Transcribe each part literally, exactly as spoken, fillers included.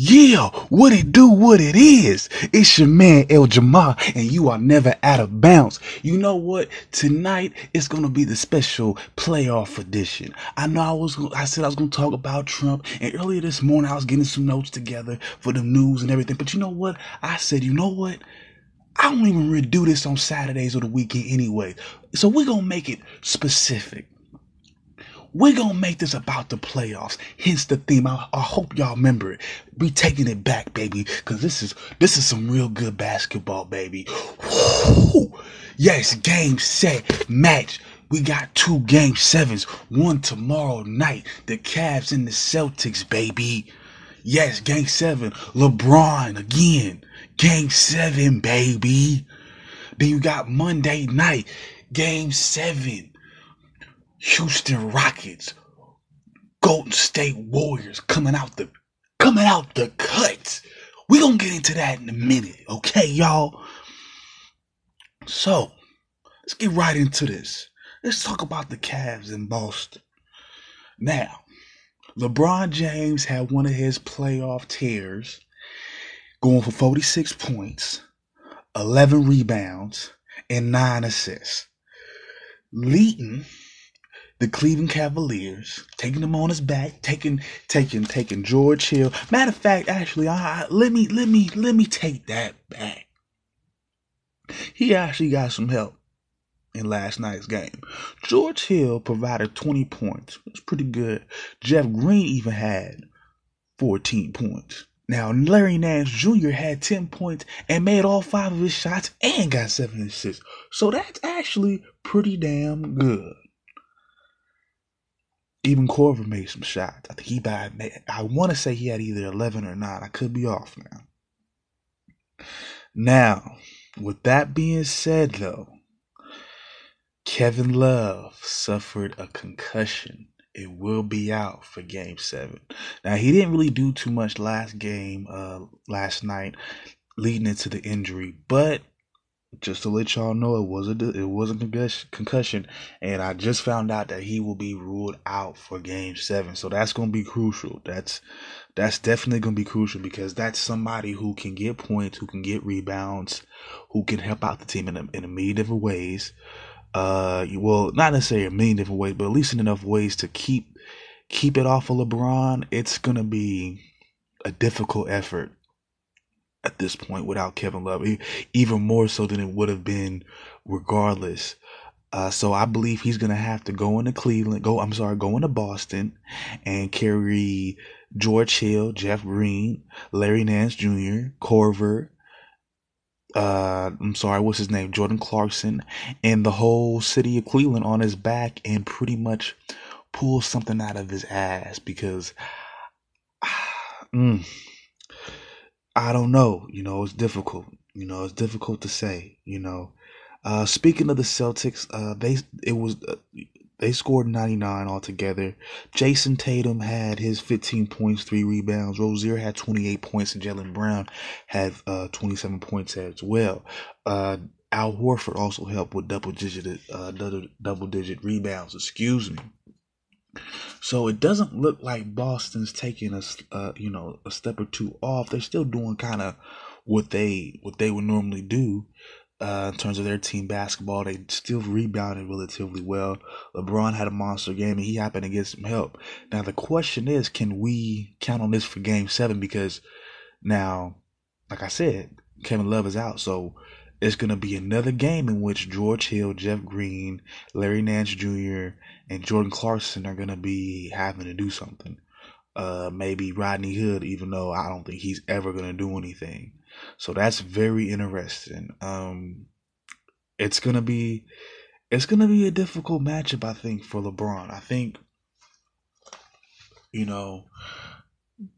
Yeah, what it do, what it is. It's your man, El Jamal, and you are never out of bounds. You know what? Tonight, it's going to be the special playoff edition. I know I was, I said I was going to talk about Trump, and earlier this morning, I was getting some notes together for the news and everything. But you know what? I said, you know what? I don't even really do this on Saturdays or the weekend anyway. So we're going to make it specific. We're going to make this about the playoffs, hence the theme. I, I hope y'all remember it. We taking it back, baby, because this is this is some real good basketball, baby. Woo! Yes, game, set, match. We got two game sevens, one tomorrow night. The Cavs and the Celtics, baby. Yes, game seven, LeBron again. Game seven, baby. Then you got Monday night, game seven. Houston Rockets, Golden State Warriors coming out the coming out the cuts. We're gonna get into that in a minute, okay, y'all? So let's get right into this. Let's talk about the Cavs in Boston. Now, LeBron James had one of his playoff tears, going for forty-six points, eleven rebounds, and nine assists. Leading the Cleveland Cavaliers, taking them on his back, taking, taking, taking George Hill. Matter of fact, actually, I, I, let me, let me, let me take that back. He actually got some help in last night's game. George Hill provided twenty points. It was pretty good. Jeff Green even had fourteen points. Now, Larry Nance Junior had ten points and made all five of his shots and got seven assists. So that's actually pretty damn good. Even Corver made some shots. I think he made, I want to say he had either eleven or nine. I could be off now. Now, with that being said, though, Kevin Love suffered a concussion. It will be out for Game Seven. Now, he didn't really do too much last game, uh, last night, leading into the injury. But just to let y'all know, it was a it was a concussion, and I just found out that he will be ruled out for Game Seven. So that's gonna be crucial. That's that's definitely gonna be crucial because that's somebody who can get points, who can get rebounds, who can help out the team in a, in a million different ways. Uh, well, not necessarily a million different ways, but at least in enough ways to keep keep it off of LeBron. It's gonna be a difficult effort at this point without Kevin Love, even more so than it would have been regardless. Uh, so I believe he's going to have to go into Cleveland, go, I'm sorry, go into Boston and carry George Hill, Jeff Green, Larry Nance Junior, Corver, uh, I'm sorry, what's his name? Jordan Clarkson, and the whole city of Cleveland on his back and pretty much pull something out of his ass because, mm, I don't know, you know, it's difficult, you know, it's difficult to say, you know, uh, speaking of the Celtics, uh, they, it was, uh, they scored ninety-nine altogether. Jayson Tatum had his fifteen points, three rebounds. Rozier had twenty-eight points and Jalen Brown had, uh, twenty-seven points as well. Uh, Al Horford also helped with double digit, uh, double, double digit rebounds, excuse me. So it doesn't look like Boston's taking a uh, you know a step or two off. They're still doing kind of what they what they would normally do uh, in terms of their team basketball. They still rebounded relatively well. LeBron had a monster game and he happened to get some help. Now the question is, can we count on this for Game Seven? Because now, like I said, Kevin Love is out, so it's going to be another game in which George Hill, Jeff Green, Larry Nance Junior, and Jordan Clarkson are going to be having to do something. Uh, maybe Rodney Hood, even though I don't think he's ever going to do anything. So that's very interesting. Um, it's going to be, it's going to be a difficult matchup, I think, for LeBron. I think, you know,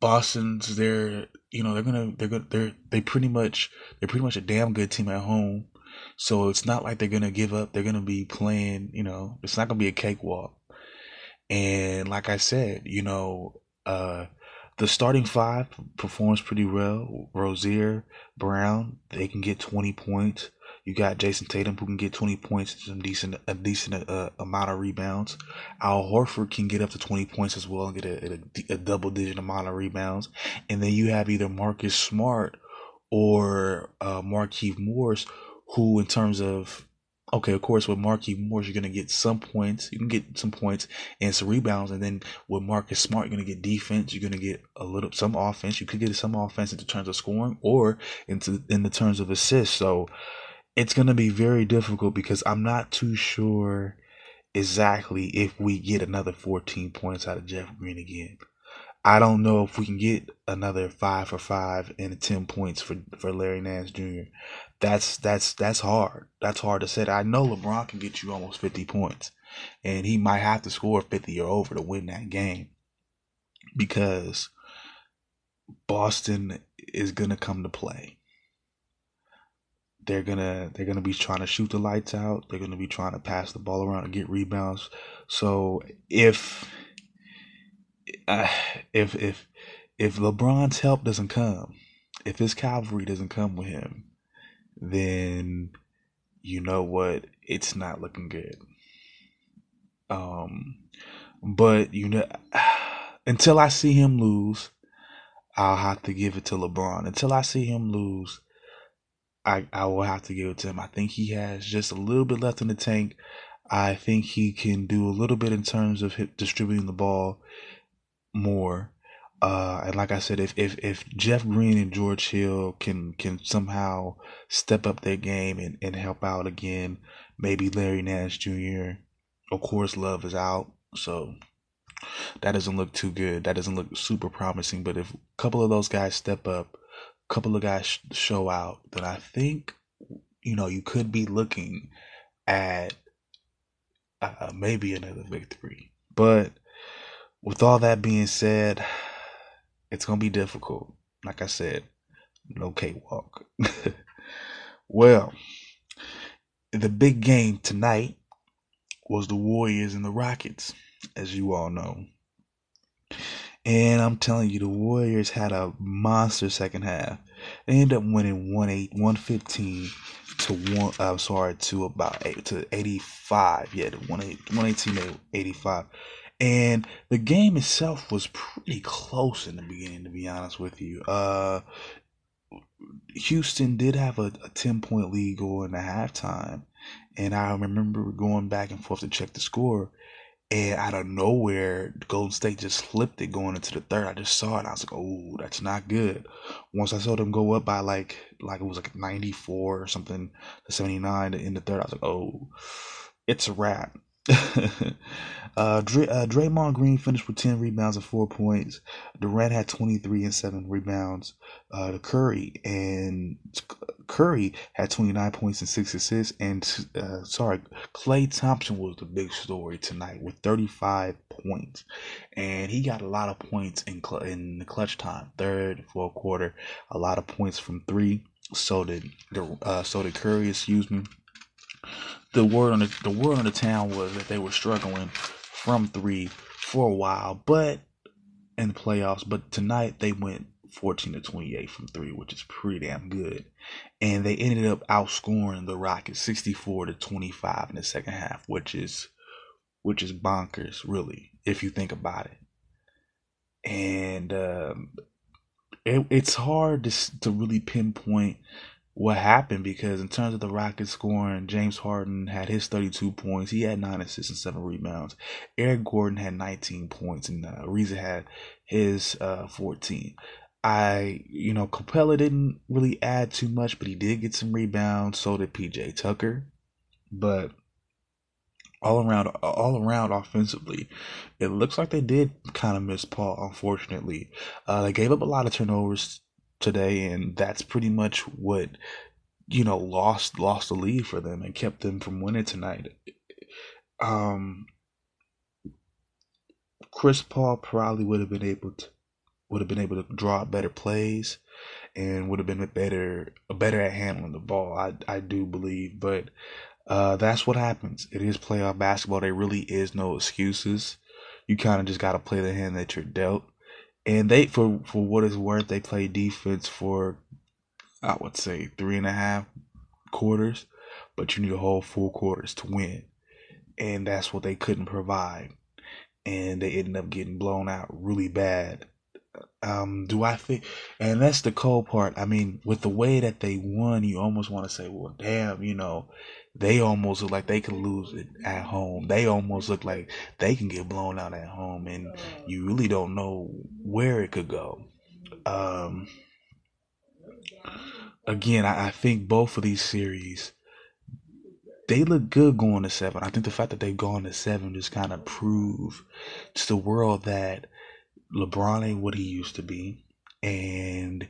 Boston's there. You know, they're gonna they're gonna they're they pretty much they're pretty much a damn good team at home. So it's not like they're gonna give up. They're gonna be playing, you know, it's not gonna be a cakewalk. And like I said, you know, uh the starting five performs pretty well. Rozier, Brown, they can get twenty points. You got Jayson Tatum, who can get twenty points and some decent, a decent uh, amount of rebounds. Al Horford can get up to twenty points as well and get a, a, a double-digit amount of rebounds. And then you have either Marcus Smart or uh, Marquise Morris, who in terms of, okay, of course, with Marquise Morris, you're going to get some points. You can get some points and some rebounds. And then with Marcus Smart, you're going to get defense. You're going to get a little some offense. You could get some offense in terms of scoring or into, in the terms of assists. So it's going to be very difficult because I'm not too sure exactly if we get another fourteen points out of Jeff Green again. I don't know if we can get another five for five and ten points for, for Larry Nance Junior That's that's that's hard. That's hard to say. I know LeBron can get you almost fifty points, and he might have to score fifty or over to win that game because Boston is going to come to play. They're gonna they're gonna be trying to shoot the lights out. They're gonna be trying to pass the ball around and get rebounds. So if uh, if if if LeBron's help doesn't come, if his cavalry doesn't come with him, then you know what? It's not looking good. Um, but you know, until I see him lose, I'll have to give it to LeBron. Until I see him lose. I, I will have to give it to him. I think he has just a little bit left in the tank. I think he can do a little bit in terms of distributing the ball more. Uh, and like I said, if, if if Jeff Green and George Hill can can somehow step up their game and, and help out again, maybe Larry Nance Junior Of course, Love is out, so that doesn't look too good. That doesn't look super promising. But if a couple of those guys step up, couple of guys show out, then I think, you know, you could be looking at uh, maybe another victory. But with all that being said, it's going to be difficult. Like I said, no cakewalk. Well, the big game tonight was the Warriors and the Rockets, as you all know. And I'm telling you, the Warriors had a monster second half. They ended up winning one eight, one fifteen to one. I'm sorry, to about eight, to eighty-five. Yeah, to one eighteen to eighty-five. And the game itself was pretty close in the beginning, to be honest with you. Uh, Houston did have a, a ten-point lead going at halftime, and I remember going back and forth to check the score. And out of nowhere, Golden State just flipped it going into the third. I just saw it. I was like, oh, that's not good. Once I saw them go up by like, like it was like ninety-four or something to seventy-nine in the third, I was like, oh, it's a wrap. uh, Dr- uh, Draymond Green finished with ten rebounds and four points. Durant had twenty-three and seven rebounds. Uh, Curry and Curry had twenty-nine points and six assists. And uh, sorry, Klay Thompson was the big story tonight with thirty-five points, and he got a lot of points in cl- in the clutch time, third, fourth quarter, a lot of points from three. So did uh, so did Curry. Excuse me. The word on the, the word on the town was that they were struggling from three for a while, but in the playoffs. But tonight they went fourteen to twenty-eight from three, which is pretty damn good. And they ended up outscoring the Rockets sixty-four to twenty-five in the second half, which is which is bonkers, really, if you think about it. And um, it, it's hard to to really pinpoint what happened, because in terms of the Rockets scoring, James Harden had his thirty-two points. He had nine assists and seven rebounds. Eric Gordon had nineteen points, and uh, Ariza had his uh, fourteen. I, you know, Capela didn't really add too much, but he did get some rebounds. So did P J Tucker. But all around, all around offensively, it looks like they did kind of miss Paul. Unfortunately, uh, they gave up a lot of turnovers today, and that's pretty much what, you know, lost lost the lead for them and kept them from winning tonight. Um, Chris Paul probably would have been able to would have been able to draw better plays, and would have been better better at handling the ball. I I do believe, but uh, that's what happens. It is playoff basketball. There really is no excuses. You kind of just got to play the hand that you're dealt. And they, for, for what it's worth, they played defense for, I would say, three and a half quarters. but you need a whole four quarters to win. And that's what they couldn't provide. And they ended up getting blown out really bad. Um, do I think, and that's the cold part. I mean, with the way that they won, you almost want to say, well, damn, you know, they almost look like they could lose it at home. They almost look like they can get blown out at home, and you really don't know where it could go. Um, again, I, I think both of these series, they look good going to seven. I think the fact that they've gone to seven just kind of proves to the world that LeBron ain't what he used to be. And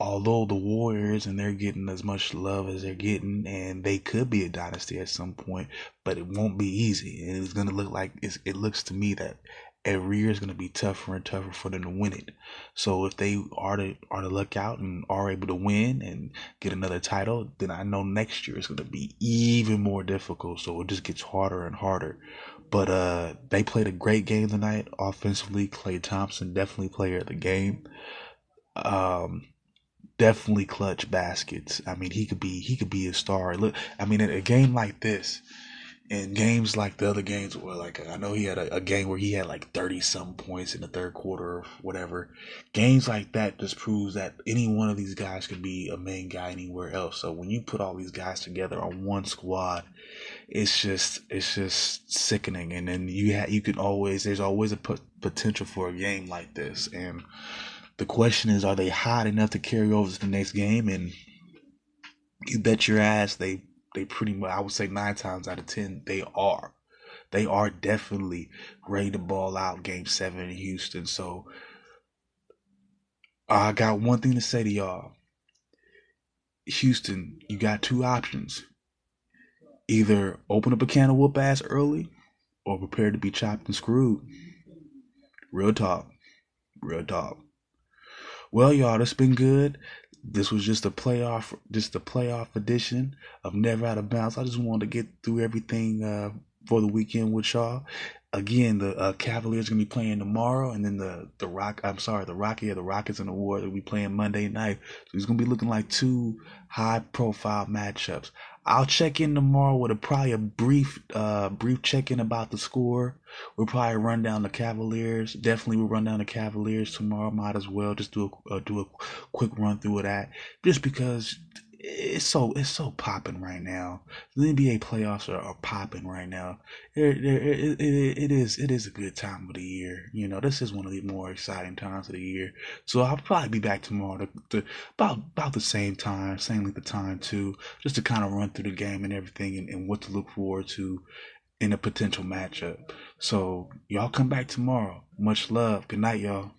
although the Warriors, and they're getting as much love as they're getting, and they could be a dynasty at some point, but it won't be easy. And it's going to look like, it's, it looks to me that every year is going to be tougher and tougher for them to win it. So if they are to, are to luck out and are able to win and get another title, then I know next year is going to be even more difficult. So it just gets harder and harder. But uh, they played a great game tonight offensively. Klay Thompson, definitely player of the game. Um, definitely clutch baskets. I mean, he could be he could be a star. Look, I mean, in a game like this, in games like the other games where, like, I know he had a, a game where he had like thirty-some points in the third quarter or whatever. Games like that just proves that any one of these guys could be a main guy anywhere else. So when you put all these guys together on one squad, It's just, it's just sickening. And then you ha- you can always, there's always a p- potential for a game like this. And the question is, are they hot enough to carry over to the next game? And you bet your ass they, they pretty much, I would say nine times out of ten, they are. They are definitely ready to ball out game seven in Houston. So I got one thing to say to y'all. Houston, you got two options. Either open up a can of whoop ass early or prepare to be chopped and screwed. Real talk. Real talk. Well, y'all, that's been good. This was just a playoff, just a playoff edition of Never Out of Bounds. I just wanted to get through everything uh, for the weekend with y'all. Again, the uh, Cavaliers are going to be playing tomorrow, and then the, the Rock, I'm sorry, the Rocky or the Rockets and the Warriors will be playing Monday night. So it's going to be looking like two high profile matchups. I'll check in tomorrow with a probably a brief, uh, brief check in about the score. We'll probably run down the Cavaliers. Definitely, we'll run down the Cavaliers tomorrow. Might as well just do a uh, do a quick run through of that, just because it's so it's so popping right now. The N B A playoffs are, are popping right now. It, it, it, it is it is a good time of the year. You know, this is one of the more exciting times of the year. So I'll probably be back tomorrow, to, to about about the same time, same length of time too, just to kind of run through the game and everything, and, and what to look forward to in a potential matchup. So y'all come back tomorrow. Much love. Good night, y'all.